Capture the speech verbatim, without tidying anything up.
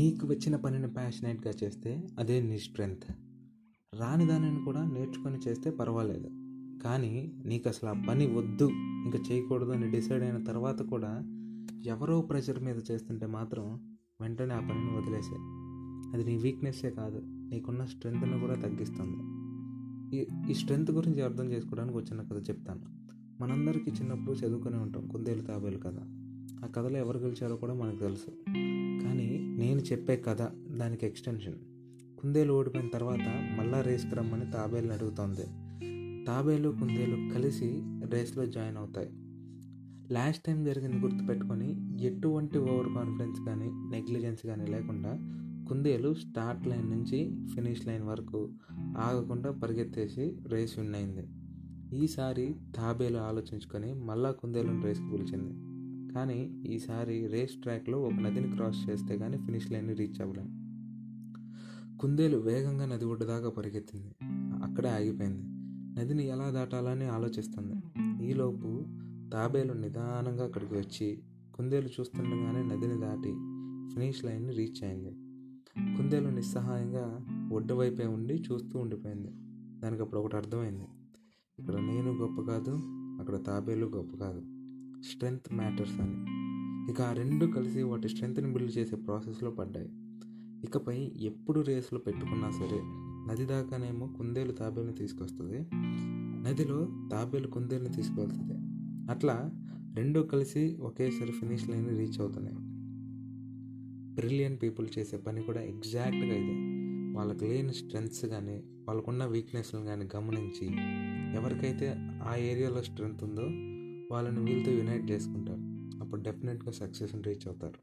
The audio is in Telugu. నీకు వచ్చిన పనిని ప్యాషనేట్గా చేస్తే అదే నీ స్ట్రెంగ్త్. రాని దానిని కూడా నేర్చుకొని చేస్తే పర్వాలేదు, కానీ నీకు అసలు ఆ పని వద్దు ఇంకా చేయకూడదు అని డిసైడ్ అయిన తర్వాత కూడా ఎవరో ప్రెషర్ మీద చేస్తుంటే మాత్రం వెంటనే ఆ పనిని వదిలేసే. అది నీ వీక్నెస్సే కాదు, నీకున్న స్ట్రెంగ్త్ను కూడా తగ్గిస్తుంది. ఈ ఈ స్ట్రెంగ్త్ గురించి అర్థం చేసుకోవడానికి వచ్చిన కథ చెప్తాను. మనందరికీ చిన్నప్పుడు చదువుకొని ఉంటాం కుందేలు తాబేలు కథ. ఆ కథలో ఎవరు గెలిచారో కూడా మనకు తెలుసు, కానీ నేను చెప్పే కథ దానికి ఎక్స్టెన్షన్. కుందేలు ఓడిపోయిన తర్వాత మళ్ళా రేస్కి రమ్మని తాబేలు అడుగుతుంది. తాబేలు కుందేలు కలిసి రేస్లో జాయిన్ అవుతాయి. లాస్ట్ టైం జరిగింది గుర్తుపెట్టుకొని ఎటువంటి ఓవర్ కాన్ఫిడెన్స్ కానీ నెగ్లిజెన్స్ కానీ లేకుండా కుందేలు స్టార్ట్ లైన్ నుంచి ఫినిష్ లైన్ వరకు ఆగకుండా పరిగెత్తేసి రేస్ విన్ అయింది. ఈసారి తాబేలు ఆలోచించుకొని మళ్ళా కుందేలుని రేస్కి పిలిచింది, కానీ ఈసారి రేస్ ట్రాక్లో ఒక నదిని క్రాస్ చేస్తే కానీ ఫినిష్ లైన్ని రీచ్ అవ్వలేదు. కుందేలు వేగంగా నది ఒడ్డు దాకా పరిగెత్తింది, అక్కడే ఆగిపోయింది. నదిని ఎలా దాటాలని ఆలోచిస్తుంది. ఈలోపు తాబేలు నిదానంగా అక్కడికి వచ్చి కుందేలు చూస్తుండగానే నదిని దాటి ఫినిష్ లైన్ని రీచ్ అయింది. కుందేలు నిస్సహాయంగా ఒడ్డు వైపే ఉండి చూస్తూ ఉండిపోయింది. దానికి అప్పుడు ఒకటి అర్థమైంది, ఇక్కడ నేను గొప్ప కాదు, అక్కడ తాబేలు గొప్ప కాదు, స్ట్రెంగ్త్ మ్యాటర్స్ అని. ఇక ఆ రెండు కలిసి వాటి స్ట్రెంగ్త్ని బిల్డ్ చేసే ప్రాసెస్లో పడ్డాయి. ఇకపై ఎప్పుడు రేసులు పెట్టుకున్నా సరే నది దాకానేమో కుందేలు తాబేలుని తీసుకొస్తుంది, నదిలో తాబేలు కుందేలుని తీసుకువెళ్తుంది. అట్లా రెండు కలిసి ఒకేసారి ఫినిష్ లైన్ని రీచ్ అవుతున్నాయి. బ్రిలియన్ పీపుల్ చేసే పని కూడా ఎగ్జాక్ట్గా ఇదే. వాళ్ళకి లేని స్ట్రెంగ్త్స్ కానీ వాళ్ళకున్న వీక్నెస్లను కానీ గమనించి ఎవరికైతే ఆ ఏరియాలో స్ట్రెంగ్త్ ఉందో వాళ్ళని వీళ్ళతో యునైట్ చేసుకుంటారు. అప్పుడు డెఫినెట్గా సక్సెస్ని రీచ్ అవుతారు.